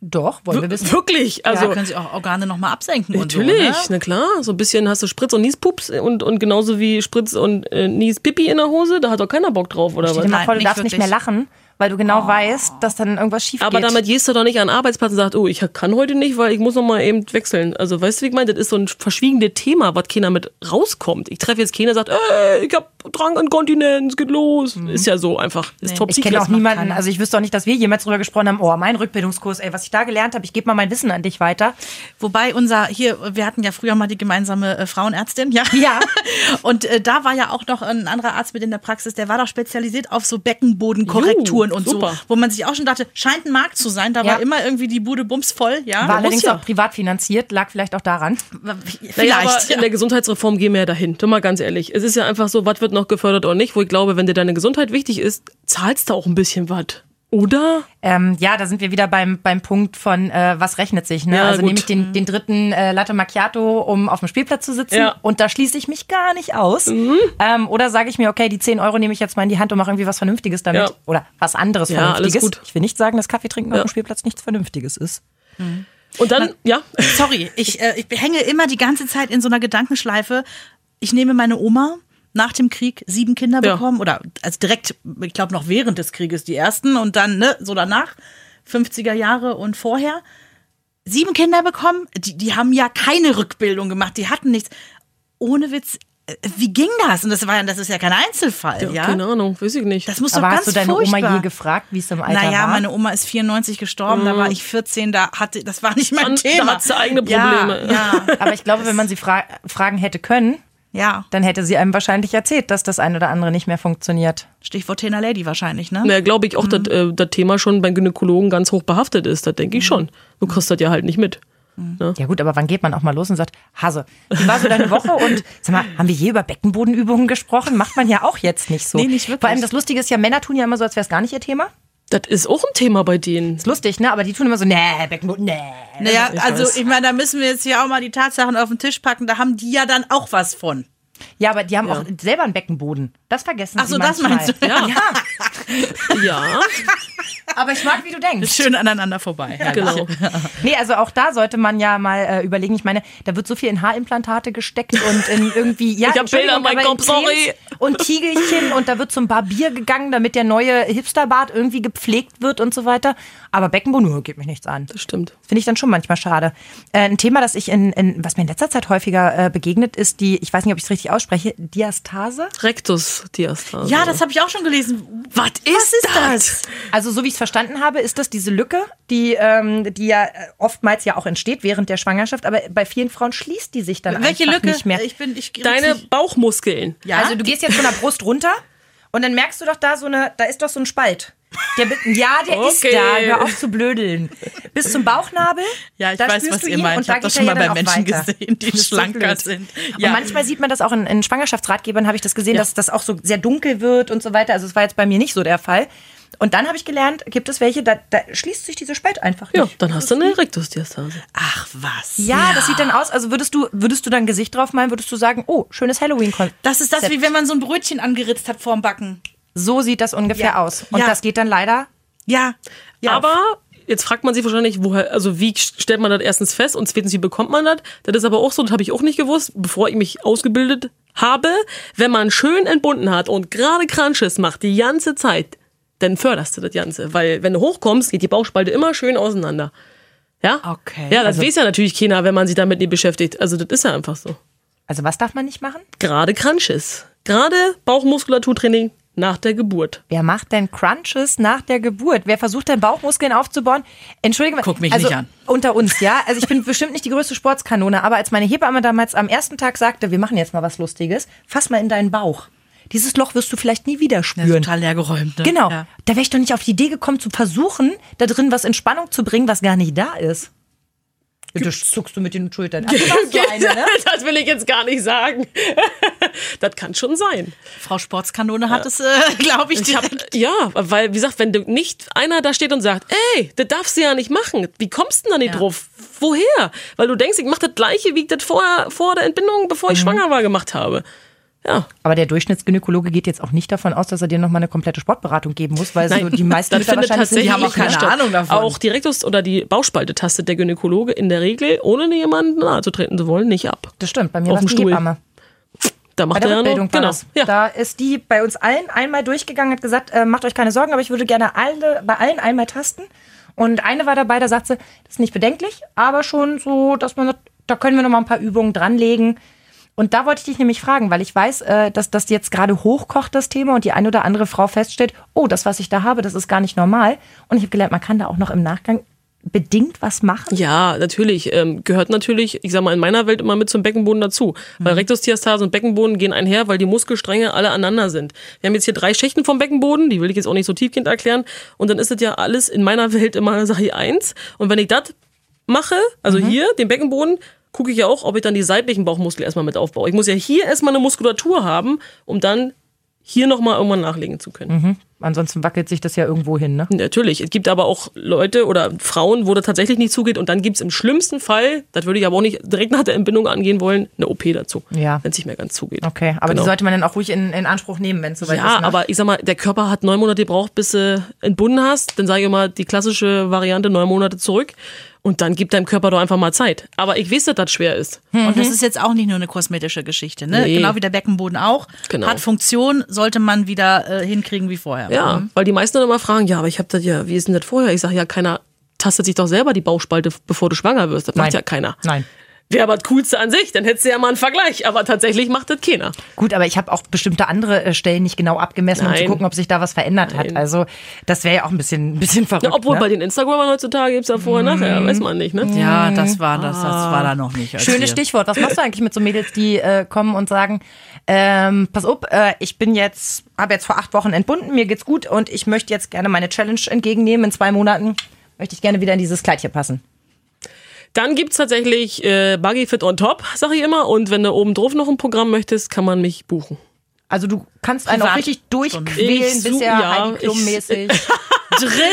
Doch, wollen wir wissen. Wirklich? Also ja, können sie auch Organe nochmal absenken natürlich, und so, Natürlich, na klar. So ein bisschen hast du Spritz- und Niespups und, und genauso wie Spritz- und äh, Nies-Pipi in der Hose, da hat doch keiner Bock drauf, oder was? Nein, vor, du darfst wirklich nicht mehr lachen. Weil du genau oh. weißt, dass dann irgendwas schief aber geht. Aber damit gehst du doch nicht an den Arbeitsplatz und sagst, oh, ich kann heute nicht, weil ich muss noch mal eben wechseln. Also weißt du, wie ich meine? Das ist so ein verschwiegendes Thema, was keiner mit rauskommt. Ich treffe jetzt keiner, sagt, ey, ich hab Dranginkontinenz, geht los. Mhm. Ist ja so einfach. Ist nee. top Ich kenne auch niemanden, keiner. Also ich wüsste auch nicht, dass wir jemals drüber gesprochen haben, oh, mein Rückbildungskurs, ey, was ich da gelernt habe, ich gebe mal mein Wissen an dich weiter. Wobei unser, hier, wir hatten ja früher mal die gemeinsame äh, Frauenärztin, ja. ja. und äh, da war ja auch noch ein anderer Arzt mit in der Praxis, der war doch spezialisiert auf so Beckenbodenkorrekturen. Juh. Und Super. so, wo man sich auch schon dachte, scheint ein Markt zu sein, da ja. war immer irgendwie die Bude bums voll. Ja? War man allerdings ja. auch privat finanziert, lag vielleicht auch daran. Vielleicht. Ja, aber in der Gesundheitsreform gehen wir ja dahin, tu mal ganz ehrlich. Es ist ja einfach so, was wird noch gefördert oder nicht, wo ich glaube, wenn dir deine Gesundheit wichtig ist, zahlst du auch ein bisschen was. Oder? Ähm, ja, da sind wir wieder beim, beim Punkt von, äh, was rechnet sich. Ne? Ja, also gut. nehme ich den, den dritten äh, Latte Macchiato, um auf dem Spielplatz zu sitzen. Ja. Und da schließe ich mich gar nicht aus. Mhm. Ähm, oder sage ich mir, okay, die zehn Euro nehme ich jetzt mal in die Hand und mache irgendwie was Vernünftiges damit. Ja. Oder was anderes ja, Vernünftiges. Alles gut. Ich will nicht sagen, dass Kaffee trinken ja. auf dem Spielplatz nichts Vernünftiges ist. Mhm. Und dann, Man, ja. Sorry, ich, äh, ich hänge immer die ganze Zeit in so einer Gedankenschleife. Ich nehme meine Oma. Nach dem Krieg sieben Kinder bekommen ja. oder also direkt, ich glaube noch während des Krieges die ersten und dann ne so danach, fünfziger Jahre und vorher, sieben Kinder bekommen, die, die haben ja keine Rückbildung gemacht, die hatten nichts, ohne Witz, wie ging das? Und das war das ist ja kein Einzelfall. Ja, ja? Keine Ahnung, weiß ich nicht. Das muss doch ganz furchtbar. Aber hast du deine Oma je gefragt, wie es im Alter naja, war? Naja, meine Oma ist vierundneunzig gestorben, mhm. da war ich vierzehn, da hatte, das war nicht mein und Thema. Da hat sie eigene Probleme. Ja, ja. Aber ich glaube, wenn man sie fra- fragen hätte können, ja. dann hätte sie einem wahrscheinlich erzählt, dass das ein oder andere nicht mehr funktioniert. Stichwort Tena Lady wahrscheinlich, ne? Na, glaube ich auch, mhm. dass äh, das Thema schon bei Gynäkologen ganz hoch behaftet ist. Das denke ich mhm. schon. Du kriegst das ja halt nicht mit. Mhm. Ne? Ja gut, aber wann geht man auch mal los und sagt, Hase, wie war so deine Woche? Und sag mal, haben wir je über Beckenbodenübungen gesprochen? Macht man ja auch jetzt nicht so. Nee, nicht wirklich. Vor allem das Lustige ist ja, Männer tun ja immer so, als wäre es gar nicht ihr Thema. Das ist auch ein Thema bei denen. Ist lustig, ne? Aber die tun immer so, nee, Beckenboden, nee. Naja, ich also weiß. ich meine, da müssen wir jetzt hier auch mal die Tatsachen auf den Tisch packen. Da haben die ja dann auch was von. Ja, aber die haben ja. auch selber einen Beckenboden. Das vergessen Ach so, sie manchmal. Das meinst du? Ja. Ja. ja. Aber ich mag, wie du denkst. Schön aneinander vorbei. Ja, genau. Nee, also auch da sollte man ja mal äh, überlegen. Ich meine, da wird so viel in Haarimplantate gesteckt und in irgendwie... Ja, ich hab Bilder an meinem Kopf, sorry. Und Kiegelchen und da wird zum Barbier gegangen, damit der neue Hipsterbart irgendwie gepflegt wird und so weiter. Aber Beckenboden geht mich nichts an. Das stimmt. Das finde ich dann schon manchmal schade. Äh, ein Thema, das ich in, in... Was mir in letzter Zeit häufiger äh, begegnet, ist die... Ich weiß nicht, ob ich es richtig ausspreche, Diastase? Rektus-Diastase. Ja, das habe ich auch schon gelesen. Was ist, Was ist das? das? Also so wie ich es verstanden habe, ist das diese Lücke, die, ähm, die ja oftmals ja auch entsteht während der Schwangerschaft, aber bei vielen Frauen schließt die sich dann Welche einfach Lücke? nicht mehr. Ich bin, ich Deine nicht. Bauchmuskeln. Ja? Also du gehst jetzt von der Brust runter und dann merkst du doch da so eine, da ist doch so ein Spalt. Der, ja, der okay. ist da. Hör auf zu blödeln. Bis zum Bauchnabel. Ja, ich weiß, was ihr meint. Ich habe das schon mal bei Menschen gesehen, die schlanker sind. Ja. Und manchmal sieht man das auch in, in Schwangerschaftsratgebern, habe ich das gesehen, ja. dass das auch so sehr dunkel wird und so weiter. Also es war jetzt bei mir nicht so der Fall. Und dann habe ich gelernt, gibt es welche, da, da schließt sich diese Spalt einfach nicht. Ja, dann hast du eine Rektusdiastase. Ach was. Ja, ja, das sieht dann aus, also würdest du würdest du dein Gesicht drauf malen, würdest du sagen, oh, schönes Halloween-Konzept. Das ist das, wie wenn man so ein Brötchen angeritzt hat vorm Backen. So sieht das ungefähr ja. aus. Und ja. das geht dann leider... Ja. ja. Aber jetzt fragt man sich wahrscheinlich, woher, also wie stellt man das erstens fest und zweitens, wie bekommt man das? Das ist aber auch so, das habe ich auch nicht gewusst, bevor ich mich ausgebildet habe. Wenn man schön entbunden hat und gerade Crunches macht die ganze Zeit, dann förderst du das Ganze. Weil wenn du hochkommst, geht die Bauchspalte immer schön auseinander. Ja? Okay. Ja, das also weiß ja natürlich keiner, wenn man sich damit nicht beschäftigt. Also das ist ja einfach so. Also was darf man nicht machen? Gerade Crunches. Gerade Bauchmuskulaturtraining. Nach der Geburt. Wer macht denn Crunches nach der Geburt? Wer versucht denn Bauchmuskeln aufzubauen? Entschuldige, guck mich also nicht an. Unter uns, ja. Also ich bin bestimmt nicht die größte Sportskanone, aber als meine Hebamme damals am ersten Tag sagte, wir machen jetzt mal was Lustiges, fass mal in deinen Bauch. dieses Loch wirst du vielleicht nie wieder spüren. Ja, total leergeräumt. Ne? Genau. Ja. Da wäre ich doch nicht auf die Idee gekommen, zu versuchen, da drin was in Spannung zu bringen, was gar nicht da ist. Ja, das zuckst du mit den Schultern. Ach, so eine, ne? Das will ich jetzt gar nicht sagen. Das kann schon sein. Frau Sportskanone hat ja. es, äh, glaube ich, ich hab, ja, weil, wie gesagt, wenn du nicht einer da steht und sagt, ey, das darfst du ja nicht machen. Wie kommst du denn da nicht ja. drauf? Woher? Weil du denkst, ich mache das Gleiche, wie ich das vorher, vor der Entbindung, bevor ich mhm. schwanger war, gemacht habe. Ja. Aber der Durchschnittsgynäkologe geht jetzt auch nicht davon aus, dass er dir nochmal eine komplette Sportberatung geben muss, weil Nein, so die meisten das findet tatsächlich die haben auch keine statt. Ahnung davon. Auch die Rektus- oder die Bauchspalte tastet der Gynäkologe in der Regel, ohne jemanden nahe zu treten zu wollen, nicht ab. Das stimmt, bei mir war es die Hebamme. Da macht er ja noch, genau. Ja. Da ist die bei uns allen einmal durchgegangen, hat gesagt, äh, macht euch keine Sorgen, aber ich würde gerne alle, bei allen einmal tasten. Und eine war dabei, da sagt sie, das ist nicht bedenklich, aber schon so, dass man da können wir nochmal ein paar Übungen dranlegen. Und da wollte ich dich nämlich fragen, weil ich weiß, dass das jetzt gerade hochkocht, das Thema, und die eine oder andere Frau feststellt, oh, das, was ich da habe, das ist gar nicht normal. Und ich habe gelernt, man kann da auch noch im Nachgang bedingt was machen? Ja, natürlich. Ähm, gehört natürlich, ich sag mal, in meiner Welt immer mit zum Beckenboden dazu. Mhm. Weil Rektus-Diastase und Beckenboden gehen einher, weil die Muskelstränge alle aneinander sind. Wir haben jetzt hier drei Schichten vom Beckenboden, die will ich jetzt auch nicht so tiefgehend erklären. Und dann ist das ja alles in meiner Welt immer, sag ich, eins. Und wenn ich das mache, also mhm. hier, den Beckenboden, gucke ich ja auch, ob ich dann die seitlichen Bauchmuskeln erstmal mit aufbaue. Ich muss ja hier erstmal eine Muskulatur haben, um dann hier nochmal irgendwann nachlegen zu können. Mhm. Ansonsten wackelt sich das ja irgendwo hin, ne? Natürlich. Es gibt aber auch Leute oder Frauen, wo das tatsächlich nicht zugeht. Und dann gibt es im schlimmsten Fall, das würde ich aber auch nicht direkt nach der Entbindung angehen wollen, eine O P dazu, ja. wenn es nicht mehr ganz zugeht. Okay, aber genau. die sollte man dann auch ruhig in, in Anspruch nehmen, wenn es soweit ja, ist. Ja, ne? aber ich sag mal, der Körper hat neun Monate gebraucht, bis du entbunden hast. Dann sage ich immer die klassische Variante, neun Monate zurück. Und dann gibt deinem Körper doch einfach mal Zeit. Aber ich weiß, dass das schwer ist. Und das ist jetzt auch nicht nur eine kosmetische Geschichte. Ne? Nee. Genau wie der Beckenboden auch. Genau. Hat Funktion, sollte man wieder äh, hinkriegen wie vorher. Ja, mhm. weil die meisten dann immer fragen, ja, aber ich habe das ja, wie ist denn das vorher? Ich sage, ja, keiner tastet sich doch selber die Bauchspalte, bevor du schwanger wirst. Das Nein. macht ja keiner. Nein. Wäre aber das Coolste an sich, dann hättest du ja mal einen Vergleich. Aber tatsächlich macht das keiner. Gut, aber ich habe auch bestimmte andere Stellen nicht genau abgemessen, Nein. um zu gucken, ob sich da was verändert Nein. hat. Also das wäre ja auch ein bisschen, ein bisschen verrückt. Na, obwohl ne? bei den Instagramern heutzutage gibt es ja vorher mm. nachher, weiß man nicht. Ne? Ja, das war, das, das war da noch nicht. Schönes hier. Stichwort. Was machst du eigentlich mit so Mädels, die äh, kommen und sagen, ähm, pass auf, äh, ich bin jetzt, habe jetzt vor acht Wochen entbunden, mir geht's gut und ich möchte jetzt gerne meine Challenge entgegennehmen. In zwei Monaten möchte ich gerne wieder in dieses Kleid hier passen. Dann gibt's tatsächlich äh, BuggyFit on top, sage ich immer. Und wenn du oben drauf noch ein Programm möchtest, kann man mich buchen. Also du kannst einen auch richtig durchquälen, bisher ja, Heidi Klum-mäßig. Drill-Instruktor.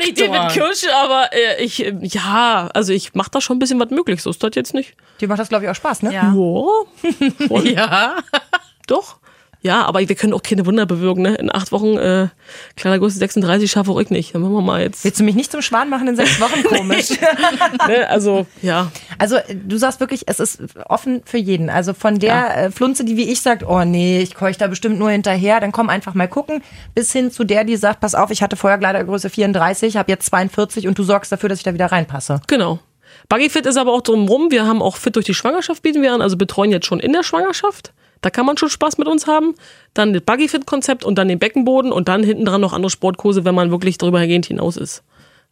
Ich bin ja nicht mit Kirsche, aber äh, ich, äh, ja, also ich mache da schon ein bisschen was möglich. So ist das jetzt nicht. Dir macht das, glaube ich, auch Spaß, ne? Ja. Ja. ja. Doch. Ja, aber wir können auch keine Wunder bewirken. Ne? In acht Wochen, äh, kleiner Größe sechsunddreißig, schaffe auch ich nicht. Dann machen wir mal jetzt. Willst du mich nicht zum Schwan machen in sechs Wochen? Komisch. ne? Also, ja. Also, du sagst wirklich, es ist offen für jeden. Also von der ja. äh, Flunze, die wie ich sagt, oh nee, ich keuche da bestimmt nur hinterher, dann komm einfach mal gucken, bis hin zu der, die sagt, pass auf, ich hatte vorher Kleidergröße vierunddreißig, habe jetzt zweiundvierzig und du sorgst dafür, dass ich da wieder reinpasse. Genau. BuggyFit ist aber auch drumrum. Wir haben auch Fit durch die Schwangerschaft bieten wir an, also betreuen jetzt schon in der Schwangerschaft. Da kann man schon Spaß mit uns haben. Dann das BuggyFit-Konzept und dann den Beckenboden und dann hinten dran noch andere Sportkurse, wenn man wirklich darübergehend hinaus ist.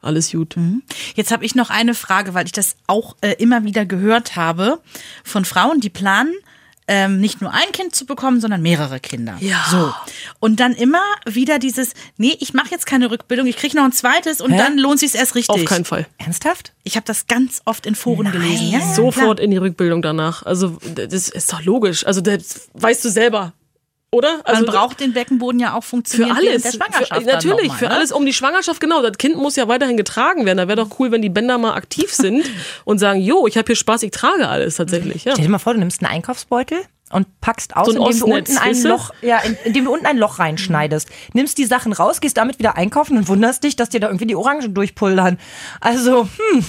Alles gut. Mhm. Jetzt habe ich noch eine Frage, weil ich das auch äh, immer wieder gehört habe von Frauen, die planen, ähm, nicht nur ein Kind zu bekommen, sondern mehrere Kinder. Ja. So. Und dann immer wieder dieses, nee, ich mache jetzt keine Rückbildung, ich kriege noch ein zweites und Hä? Dann lohnt sich es erst richtig. Auf keinen Fall. Ernsthaft? Ich habe das ganz oft in Foren Nein. gelesen. Ja, sofort klar. in die Rückbildung danach. Also das ist doch logisch. Also das weißt du selber. Oder? Also man braucht den Beckenboden ja auch funktionieren für alles, der Schwangerschaft. Für, natürlich, mal, für ne? alles um die Schwangerschaft, genau. Das Kind muss ja weiterhin getragen werden. Da wäre doch cool, wenn die Bänder mal aktiv sind und sagen, jo, ich habe hier Spaß, ich trage alles tatsächlich. Ja. Stell dir mal vor, du nimmst einen Einkaufsbeutel und packst aus, so indem, du unten ein Loch, ja, indem du unten ein Loch reinschneidest. Nimmst die Sachen raus, gehst damit wieder einkaufen und wunderst dich, dass dir da irgendwie die Orangen durchpullern. Also, hm.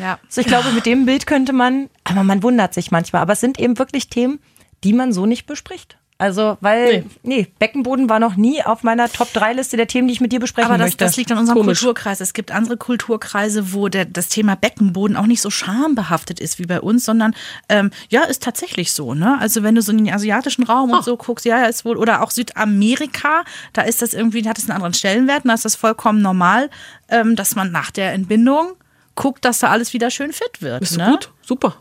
Ja. So, ich glaube, mit dem Bild könnte man, aber man wundert sich manchmal. Aber es sind eben wirklich Themen, die man so nicht bespricht. Also, weil, nee. nee, Beckenboden war noch nie auf meiner Top drei Liste der Themen, die ich mit dir besprechen möchte. Aber das, das liegt an unserem Komisch. Kulturkreis. Es gibt andere Kulturkreise, wo der, das Thema Beckenboden auch nicht so schambehaftet ist wie bei uns, sondern, ähm, ja, ist tatsächlich so, ne? Also, wenn du so in den asiatischen Raum oh. und so guckst, ja, ist wohl, oder auch Südamerika, da ist das irgendwie, hat das einen anderen Stellenwert und da ist das vollkommen normal, ähm, dass man nach der Entbindung guckt, dass da alles wieder schön fit wird, ist ne? Gut, super.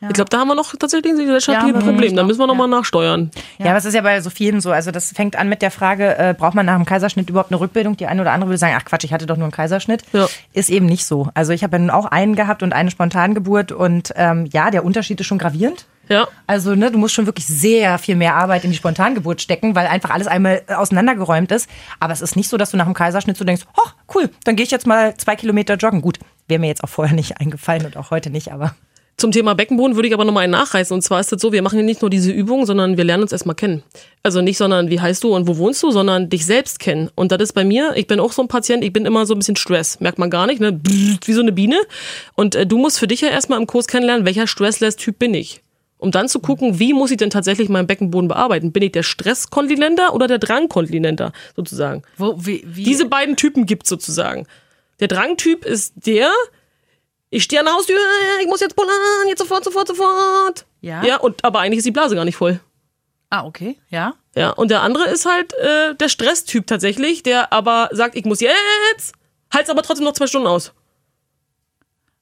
Ja. Ich glaube, da haben wir noch tatsächlich ein gesellschaftliches ja, Problem. Da müssen wir nochmal ja. nachsteuern. Ja, ja, aber es ist ja bei so vielen so. Also das fängt an mit der Frage, äh, braucht man nach dem Kaiserschnitt überhaupt eine Rückbildung? Die eine oder andere würde sagen, ach Quatsch, ich hatte doch nur einen Kaiserschnitt. Ja. Ist eben nicht so. Also ich habe ja nun auch einen gehabt und eine Spontangeburt. Und ähm, ja, der Unterschied ist schon gravierend. Ja. Also ne, du musst schon wirklich sehr viel mehr Arbeit in die Spontangeburt stecken, weil einfach alles einmal auseinandergeräumt ist. Aber es ist nicht so, dass du nach dem Kaiserschnitt so denkst, oh cool, dann gehe ich jetzt mal zwei Kilometer joggen. Gut, wäre mir jetzt auch vorher nicht eingefallen und auch heute nicht, aber... Zum Thema Beckenboden würde ich aber nochmal einen nachreißen. Und zwar ist es so, wir machen hier nicht nur diese Übung, sondern wir lernen uns erstmal kennen. Also nicht, sondern wie heißt du und wo wohnst du, sondern dich selbst kennen. Und das ist bei mir, ich bin auch so ein Patient, ich bin immer so ein bisschen Stress. Merkt man gar nicht, ne? Wie so eine Biene. Und äh, du musst für dich ja erstmal im Kurs kennenlernen, welcher Stressless-Typ bin ich. Um dann zu gucken, wie muss ich denn tatsächlich meinen Beckenboden bearbeiten? Bin ich der Stresskontinenter oder der Drangkontinenter sozusagen? Wo, wie, wie? Diese beiden Typen gibt's sozusagen. Der Drangtyp ist der... Ich stehe an der Haustür, ich muss jetzt pullern, jetzt sofort, sofort, sofort. Ja. Ja, und, aber eigentlich ist die Blase gar nicht voll. Ah, okay, ja. Ja, und der andere ist halt äh, der Stresstyp tatsächlich, der aber sagt, ich muss jetzt, halt's aber trotzdem noch zwei Stunden aus.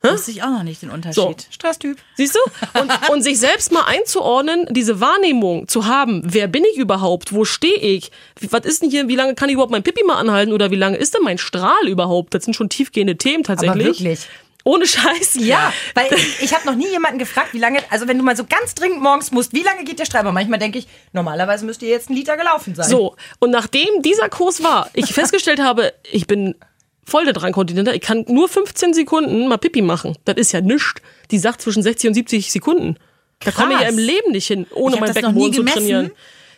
Hm? Wusste ich auch noch nicht den Unterschied. So. Stresstyp. Siehst du? Und, und sich selbst mal einzuordnen, diese Wahrnehmung zu haben, wer bin ich überhaupt, wo stehe ich, wie, was ist denn hier, wie lange kann ich überhaupt mein Pipi mal anhalten oder wie lange ist denn mein Strahl überhaupt? Das sind schon tiefgehende Themen tatsächlich. Aber wirklich? Ohne Scheiß. Ja, weil ich, ich habe noch nie jemanden gefragt, wie lange, also wenn du mal so ganz dringend morgens musst, wie lange geht der Streiber? Manchmal denke ich, normalerweise müsste jetzt ein Liter gelaufen sein. So, und nachdem dieser Kurs war, ich festgestellt habe, ich bin voll da dran kontinenter, ich kann nur fünfzehn Sekunden mal Pipi machen. Das ist ja nichts. Die sagt zwischen sechzig und siebzig Sekunden. Krass. Da komme ich ja im Leben nicht hin, ohne mein Beckenboden zu trainieren.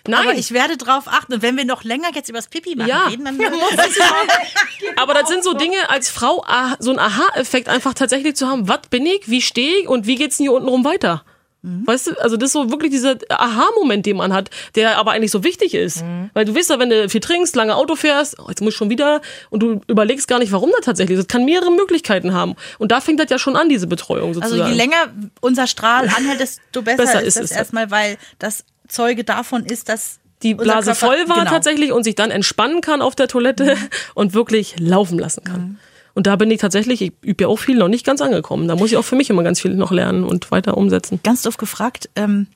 Nein. Aber ich werde drauf achten. Und wenn wir noch länger jetzt über das Pipi machen ja. reden, dann muss ich auch. Aber das sind so Dinge als Frau, so ein Aha-Effekt einfach tatsächlich zu haben. Was bin ich? Wie stehe ich? Und wie geht's denn hier unten rum weiter? Mhm. Weißt du, also das ist so wirklich dieser Aha-Moment, den man hat, der aber eigentlich so wichtig ist. Mhm. Weil du weißt ja, wenn du viel trinkst, lange Auto fährst, oh, jetzt muss ich schon wieder und du überlegst gar nicht, warum das tatsächlich ist. Das kann mehrere Möglichkeiten haben. Und da fängt das ja schon an, diese Betreuung sozusagen. Also je länger unser Strahl anhält, desto besser, besser ist es erstmal, weil das Zeuge davon ist, dass die Blase Körper voll war genau. tatsächlich und sich dann entspannen kann auf der Toilette mhm. und wirklich laufen lassen kann. Mhm. Und da bin ich tatsächlich, ich übe ja auch viel, noch nicht ganz angekommen. Da muss ich auch für mich immer ganz viel noch lernen und weiter umsetzen. Ganz doof gefragt, ähm,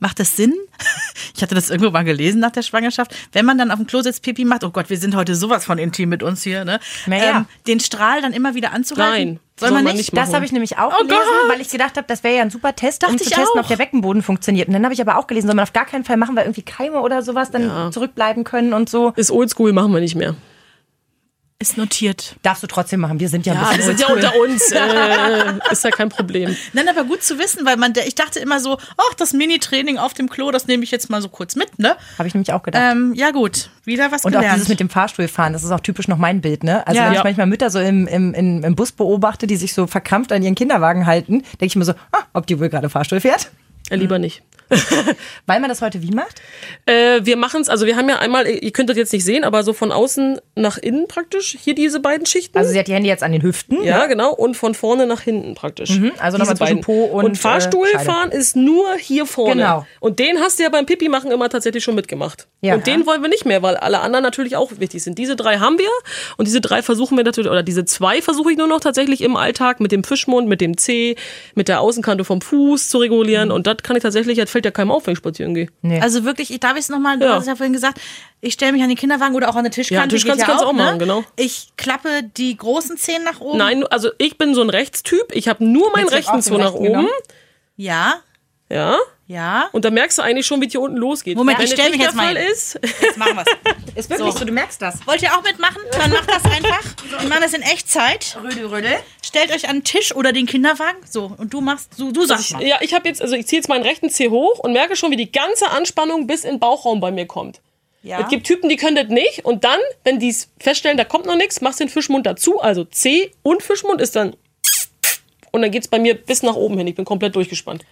macht das Sinn? Ich hatte das irgendwo mal gelesen nach der Schwangerschaft. Wenn man dann auf dem Klo sitzt, Pipi macht, oh Gott, wir sind heute sowas von intim mit uns hier, ne? Naja. Ähm, den Strahl dann immer wieder anzuhalten. Nein. Soll man, soll man nicht? nicht das habe ich nämlich auch oh gelesen, Gott. Weil ich gedacht habe, das wäre ja ein super Test, um zu testen, auch. Ob der Beckenboden funktioniert. Und dann habe ich aber auch gelesen, soll man auf gar keinen Fall machen, weil irgendwie Keime oder sowas dann ja. zurückbleiben können und so. Ist oldschool, machen wir nicht mehr. Ist notiert. Darfst du trotzdem machen, wir sind ja, ja ein bisschen wir sind ja unter uns, äh, ist ja kein Problem. Nein, aber gut zu wissen, weil man, ich dachte immer so, ach, das Mini-Training auf dem Klo, das nehme ich jetzt mal so kurz mit, ne? Habe ich nämlich auch gedacht. Ähm, ja gut, wieder was und gelernt. Und auch dieses mit dem Fahrstuhl fahren, das ist auch typisch noch mein Bild, ne? Also ja. wenn ich manchmal Mütter so im, im, im, im Bus beobachte, die sich so verkrampft an ihren Kinderwagen halten, denke ich mir so, ah, ob die wohl gerade Fahrstuhl fährt? Ja, lieber nicht. Weil man das heute wie macht? Äh, wir machen es, also wir haben ja einmal, ihr könnt das jetzt nicht sehen, aber so von außen nach innen praktisch, hier diese beiden Schichten. Also sie hat die Hände jetzt an den Hüften. Ja, ne? Genau, und von vorne nach hinten praktisch. Mhm, also nochmal zwischen Po und Und Fahrstuhlfahren äh, ist nur hier vorne. Genau. Und den hast du ja beim Pipi machen immer tatsächlich schon mitgemacht. Ja. Und den wollen wir nicht mehr, weil alle anderen natürlich auch wichtig sind. Diese drei haben wir und diese drei versuchen wir natürlich, oder diese zwei versuche ich nur noch tatsächlich im Alltag mit dem Fischmund, mit dem Zeh, mit der Außenkante vom Fuß zu regulieren. Mhm. Und das kann ich tatsächlich jetzt ja keinem auf, wenn ich spazieren gehe. Nee. Also wirklich, ich darf ich es nochmal, du ja. hast es ja vorhin gesagt, ich stelle mich an den Kinderwagen oder auch an den Tischkante. Ja, Tischkante kannst du ja auch, auch machen, ne? Genau. Ich klappe die großen Zehen nach oben. Nein, also ich bin so ein Rechtstyp, ich habe nur meinen rechten Zeh nach rechten, oben. Genau. Ja. Ja. Ja. Und da merkst du eigentlich schon, wie es hier unten losgeht. Moment, wenn ich stelle mich jetzt mal. Ist. Jetzt machen wir es. Ist wirklich so. So, du merkst das. Wollt ihr auch mitmachen? Dann macht das einfach. Wir machen das in Echtzeit. Rödel, rödel. Stellt euch an den Tisch oder den Kinderwagen. So, und du machst, so, du sagst ich, mal. Ja, ich habe jetzt, also ich ziehe jetzt meinen rechten Zeh hoch und merke schon, wie die ganze Anspannung bis in den Bauchraum bei mir kommt. Ja. Es gibt Typen, die können das nicht. Und dann, wenn die feststellen, da kommt noch nichts, machst den Fischmund dazu. Also Zeh und Fischmund ist dann. Und dann geht es bei mir bis nach oben hin. Ich bin komplett durchgespannt.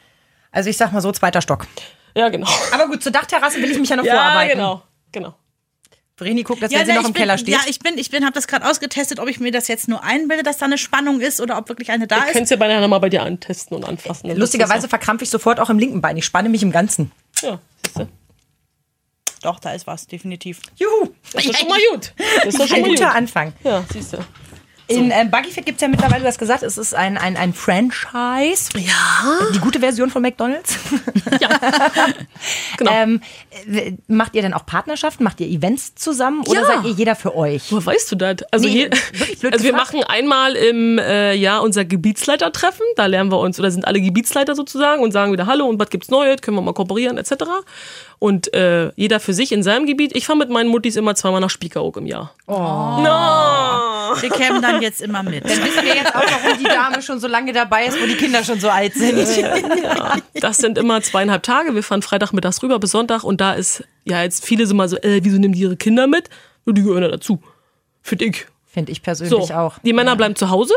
Also ich sag mal so, zweiter Stock. Ja, genau. Aber gut, zur Dachterrasse will ich mich ja noch ja, vorarbeiten. Ja, genau, genau. Vreni guckt, dass ja, wenn sie noch im bin, Keller steht. Ja, ich bin, ich bin, habe das gerade ausgetestet, ob ich mir das jetzt nur einbilde, dass da eine Spannung ist oder ob wirklich eine da ich ist. Du könntest ja beinahe nochmal bei dir antesten und anfassen. Lustigerweise verkrampfe ich sofort auch im linken Bein. Ich spanne mich im Ganzen. Ja, siehst du. Doch, da ist was, definitiv. Juhu. Das ist doch schon mal gut. Das ist doch schon mal ein guter gut. Anfang. Ja, siehst du. So. In ähm, BuggyFit gibt es ja mittlerweile, du hast gesagt, es ist ein, ein, ein Franchise. Ja. Die gute Version von McDonald's. Ja. Genau. Ähm, macht ihr denn auch Partnerschaften? Macht ihr Events zusammen? Oder ja. seid ihr jeder für euch? Woher weißt du das? Also, nee, je, also wir machen einmal im äh, Jahr unser Gebietsleitertreffen. Da lernen wir uns, oder sind alle Gebietsleiter sozusagen und sagen wieder Hallo und was gibt's Neues? Können wir mal kooperieren et cetera. Und äh, jeder für sich in seinem Gebiet. Ich fahre mit meinen Muttis immer zweimal nach Spiekeroog im Jahr. Oh. No. Wir kämen dann jetzt immer mit. Dann wissen wir jetzt auch, warum die Dame schon so lange dabei ist, wo die Kinder schon so alt sind. Äh, ja. Das sind immer zweieinhalb Tage. Wir fahren Freitagmittags rüber bis Sonntag. Und da ist, ja jetzt viele sind mal so, äh, wieso nehmen die ihre Kinder mit? Und die gehören ja dazu. Finde ich. Finde ich persönlich so, auch. Die Männer ja. bleiben zu Hause.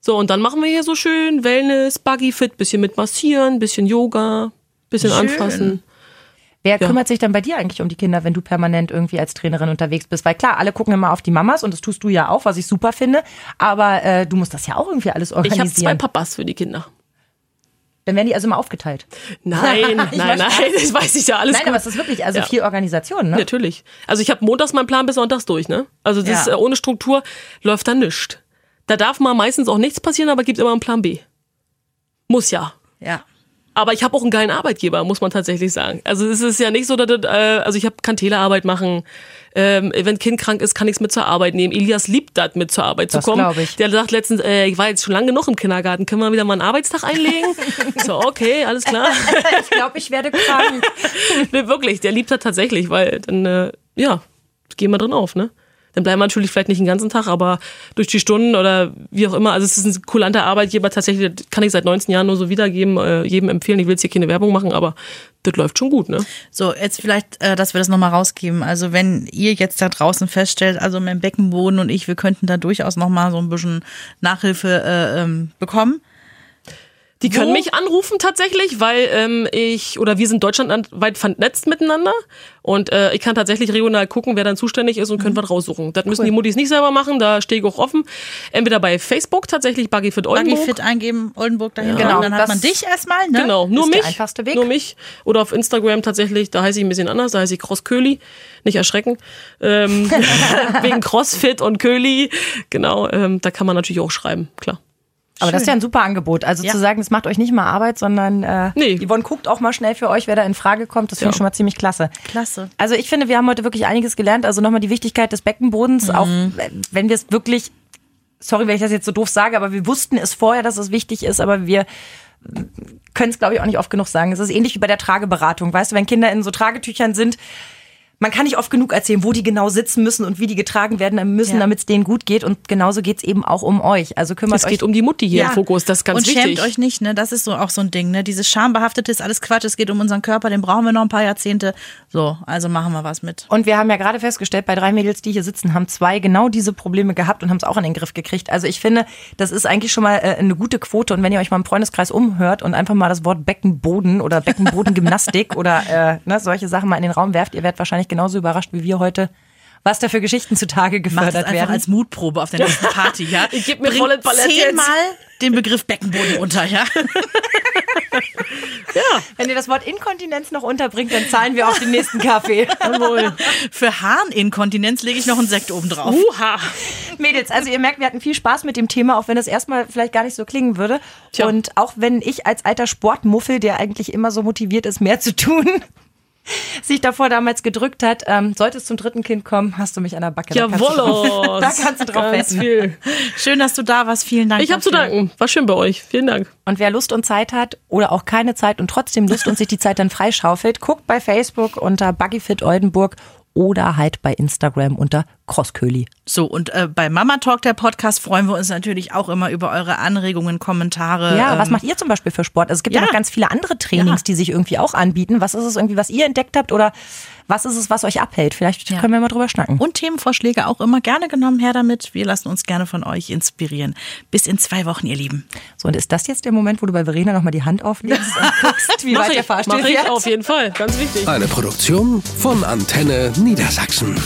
So, und dann machen wir hier so schön Wellness, BuggyFit, bisschen mit massieren, bisschen Yoga, bisschen schön. Anfassen. Wer ja. kümmert sich dann bei dir eigentlich um die Kinder, wenn du permanent irgendwie als Trainerin unterwegs bist? Weil klar, alle gucken immer auf die Mamas und das tust du ja auch, was ich super finde. Aber äh, du musst das ja auch irgendwie alles organisieren. Ich habe zwei Papas für die Kinder. Dann werden die also immer aufgeteilt. Nein, nein, nein, das weiß ich ja alles. Nein, gut. aber es ist wirklich also ja. viel Organisation, ne? Natürlich. Also ich habe montags meinen Plan bis sonntags durch, ne? Also das ja. ist, ohne Struktur läuft da nichts. Da darf mal meistens auch nichts passieren, aber gibt immer einen Plan B. Muss ja. Ja. Aber ich habe auch einen geilen Arbeitgeber, muss man tatsächlich sagen. Also es ist ja nicht so, dass äh, also ich hab, kann Telearbeit machen. Ähm, wenn ein Kind krank ist, kann ich es mit zur Arbeit nehmen. Elias liebt das, mit zur Arbeit das zu kommen. Ich. Der sagt letztens, äh, ich war jetzt schon lange genug im Kindergarten, können wir wieder mal einen Arbeitstag einlegen? So, okay, alles klar. Ich glaube, ich werde krank. Nee, wirklich, der liebt das tatsächlich, weil dann, äh, ja, gehen wir drin auf, ne? Dann bleiben wir natürlich vielleicht nicht den ganzen Tag, aber durch die Stunden oder wie auch immer. Also es ist ein kulanter Arbeitgeber tatsächlich, das kann ich seit neunzehn Jahren nur so wiedergeben, äh, jedem empfehlen. Ich will jetzt hier keine Werbung machen, aber das läuft schon gut, ne? So, jetzt vielleicht, äh, dass wir das nochmal rausgeben. Also wenn ihr jetzt da draußen feststellt, also mein Beckenboden und ich, wir könnten da durchaus nochmal so ein bisschen Nachhilfe äh, ähm, bekommen. Die können Wo? mich anrufen tatsächlich, weil ähm, ich, oder wir sind deutschlandweit vernetzt miteinander und äh, ich kann tatsächlich regional gucken, wer dann zuständig ist und mhm. können was raussuchen. Das cool. müssen die Muttis nicht selber machen, da stehe ich auch offen. Entweder bei Facebook tatsächlich, BuggyFit Oldenburg. BuggyFit eingeben, Oldenburg dahin. Ja. Genau, und dann hat man dich erstmal, ne? Genau, nur mich, der einfachste Weg. nur mich. Oder auf Instagram tatsächlich, da heiße ich ein bisschen anders, da heiße ich CrossKöhli, nicht erschrecken. Ähm, wegen CrossFit und Köhli, genau, ähm, da kann man natürlich auch schreiben, klar. Aber Schön. das ist ja ein super Angebot. Also ja. zu sagen, das macht euch nicht mal Arbeit, sondern äh, nee. Yvonne guckt auch mal schnell für euch, wer da in Frage kommt. Das finde ja. ich schon mal ziemlich klasse. Klasse. Also ich finde, wir haben heute wirklich einiges gelernt. Also nochmal die Wichtigkeit des Beckenbodens, mhm. auch wenn wir es wirklich, sorry, wenn ich das jetzt so doof sage, aber wir wussten es vorher, dass es wichtig ist, aber wir können es, glaube ich, auch nicht oft genug sagen. Es ist ähnlich wie bei der Trageberatung. Weißt du, wenn Kinder in so Tragetüchern sind, man kann nicht oft genug erzählen, wo die genau sitzen müssen und wie die getragen werden müssen, ja. damit es denen gut geht. Und genauso geht es eben auch um euch. Also kümmert euch. Es geht um die Mutti hier ja. im Fokus, das ist ganz und wichtig. Und schämt euch nicht, ne? Das ist so auch so ein Ding, ne? Dieses Schambehaftete ist alles Quatsch, es geht um unseren Körper, den brauchen wir noch ein paar Jahrzehnte. So, also machen wir was mit. Und wir haben ja gerade festgestellt, bei drei Mädels, die hier sitzen, haben zwei genau diese Probleme gehabt und haben es auch in den Griff gekriegt. Also ich finde, das ist eigentlich schon mal äh, eine gute Quote. Und wenn ihr euch mal im Freundeskreis umhört und einfach mal das Wort Beckenboden oder Beckenbodengymnastik oder äh, ne, solche Sachen mal in den Raum werft, ihr werdet wahrscheinlich genauso überrascht wie wir heute, was da für Geschichten zutage gefördert werden. Mach das einfach als Mutprobe auf der nächsten Party, ja? Ich gebe mir volle Palette jetzt. Zehnmal den Begriff Beckenboden unter, ja? Ja. Wenn ihr das Wort Inkontinenz noch unterbringt, dann zahlen wir auch den nächsten Kaffee. Jawohl. Für Harninkontinenz lege ich noch einen Sekt oben drauf. Uha. Mädels, also ihr merkt, wir hatten viel Spaß mit dem Thema, auch wenn das erstmal vielleicht gar nicht so klingen würde. Tja. Und auch wenn ich als alter Sportmuffel, der eigentlich immer so motiviert ist, mehr zu tun, sich davor damals gedrückt hat, ähm, sollte es zum dritten Kind kommen, hast du mich an der Backe. Jawohl! Da kannst du drauf wetten. Schön, dass du da warst. Vielen Dank. Ich habe zu danken. War schön bei euch. Vielen Dank. Und wer Lust und Zeit hat oder auch keine Zeit und trotzdem Lust und sich die Zeit dann freischaufelt, guckt bei Facebook unter BuggyFit Oldenburg oder halt bei Instagram unter CrossKöhli. So, und äh, bei Mama Talk, der Podcast, freuen wir uns natürlich auch immer über eure Anregungen, Kommentare. Ja, ähm, was macht ihr zum Beispiel für Sport? Also es gibt ja, ja noch ganz viele andere Trainings, ja. die sich irgendwie auch anbieten. Was ist es irgendwie, was ihr entdeckt habt oder was ist es, was euch abhält? Vielleicht ja. können wir mal drüber schnacken. Und Themenvorschläge auch immer gerne genommen, her damit. Wir lassen uns gerne von euch inspirieren. Bis in zwei Wochen, ihr Lieben. So, und ist das jetzt der Moment, wo du bei Verena nochmal die Hand auflegst und guckst, wie weit der Fahrstuhl fährt? Mach ich auf jeden Fall, ganz wichtig. Eine Produktion von Antenne Niedersachsen.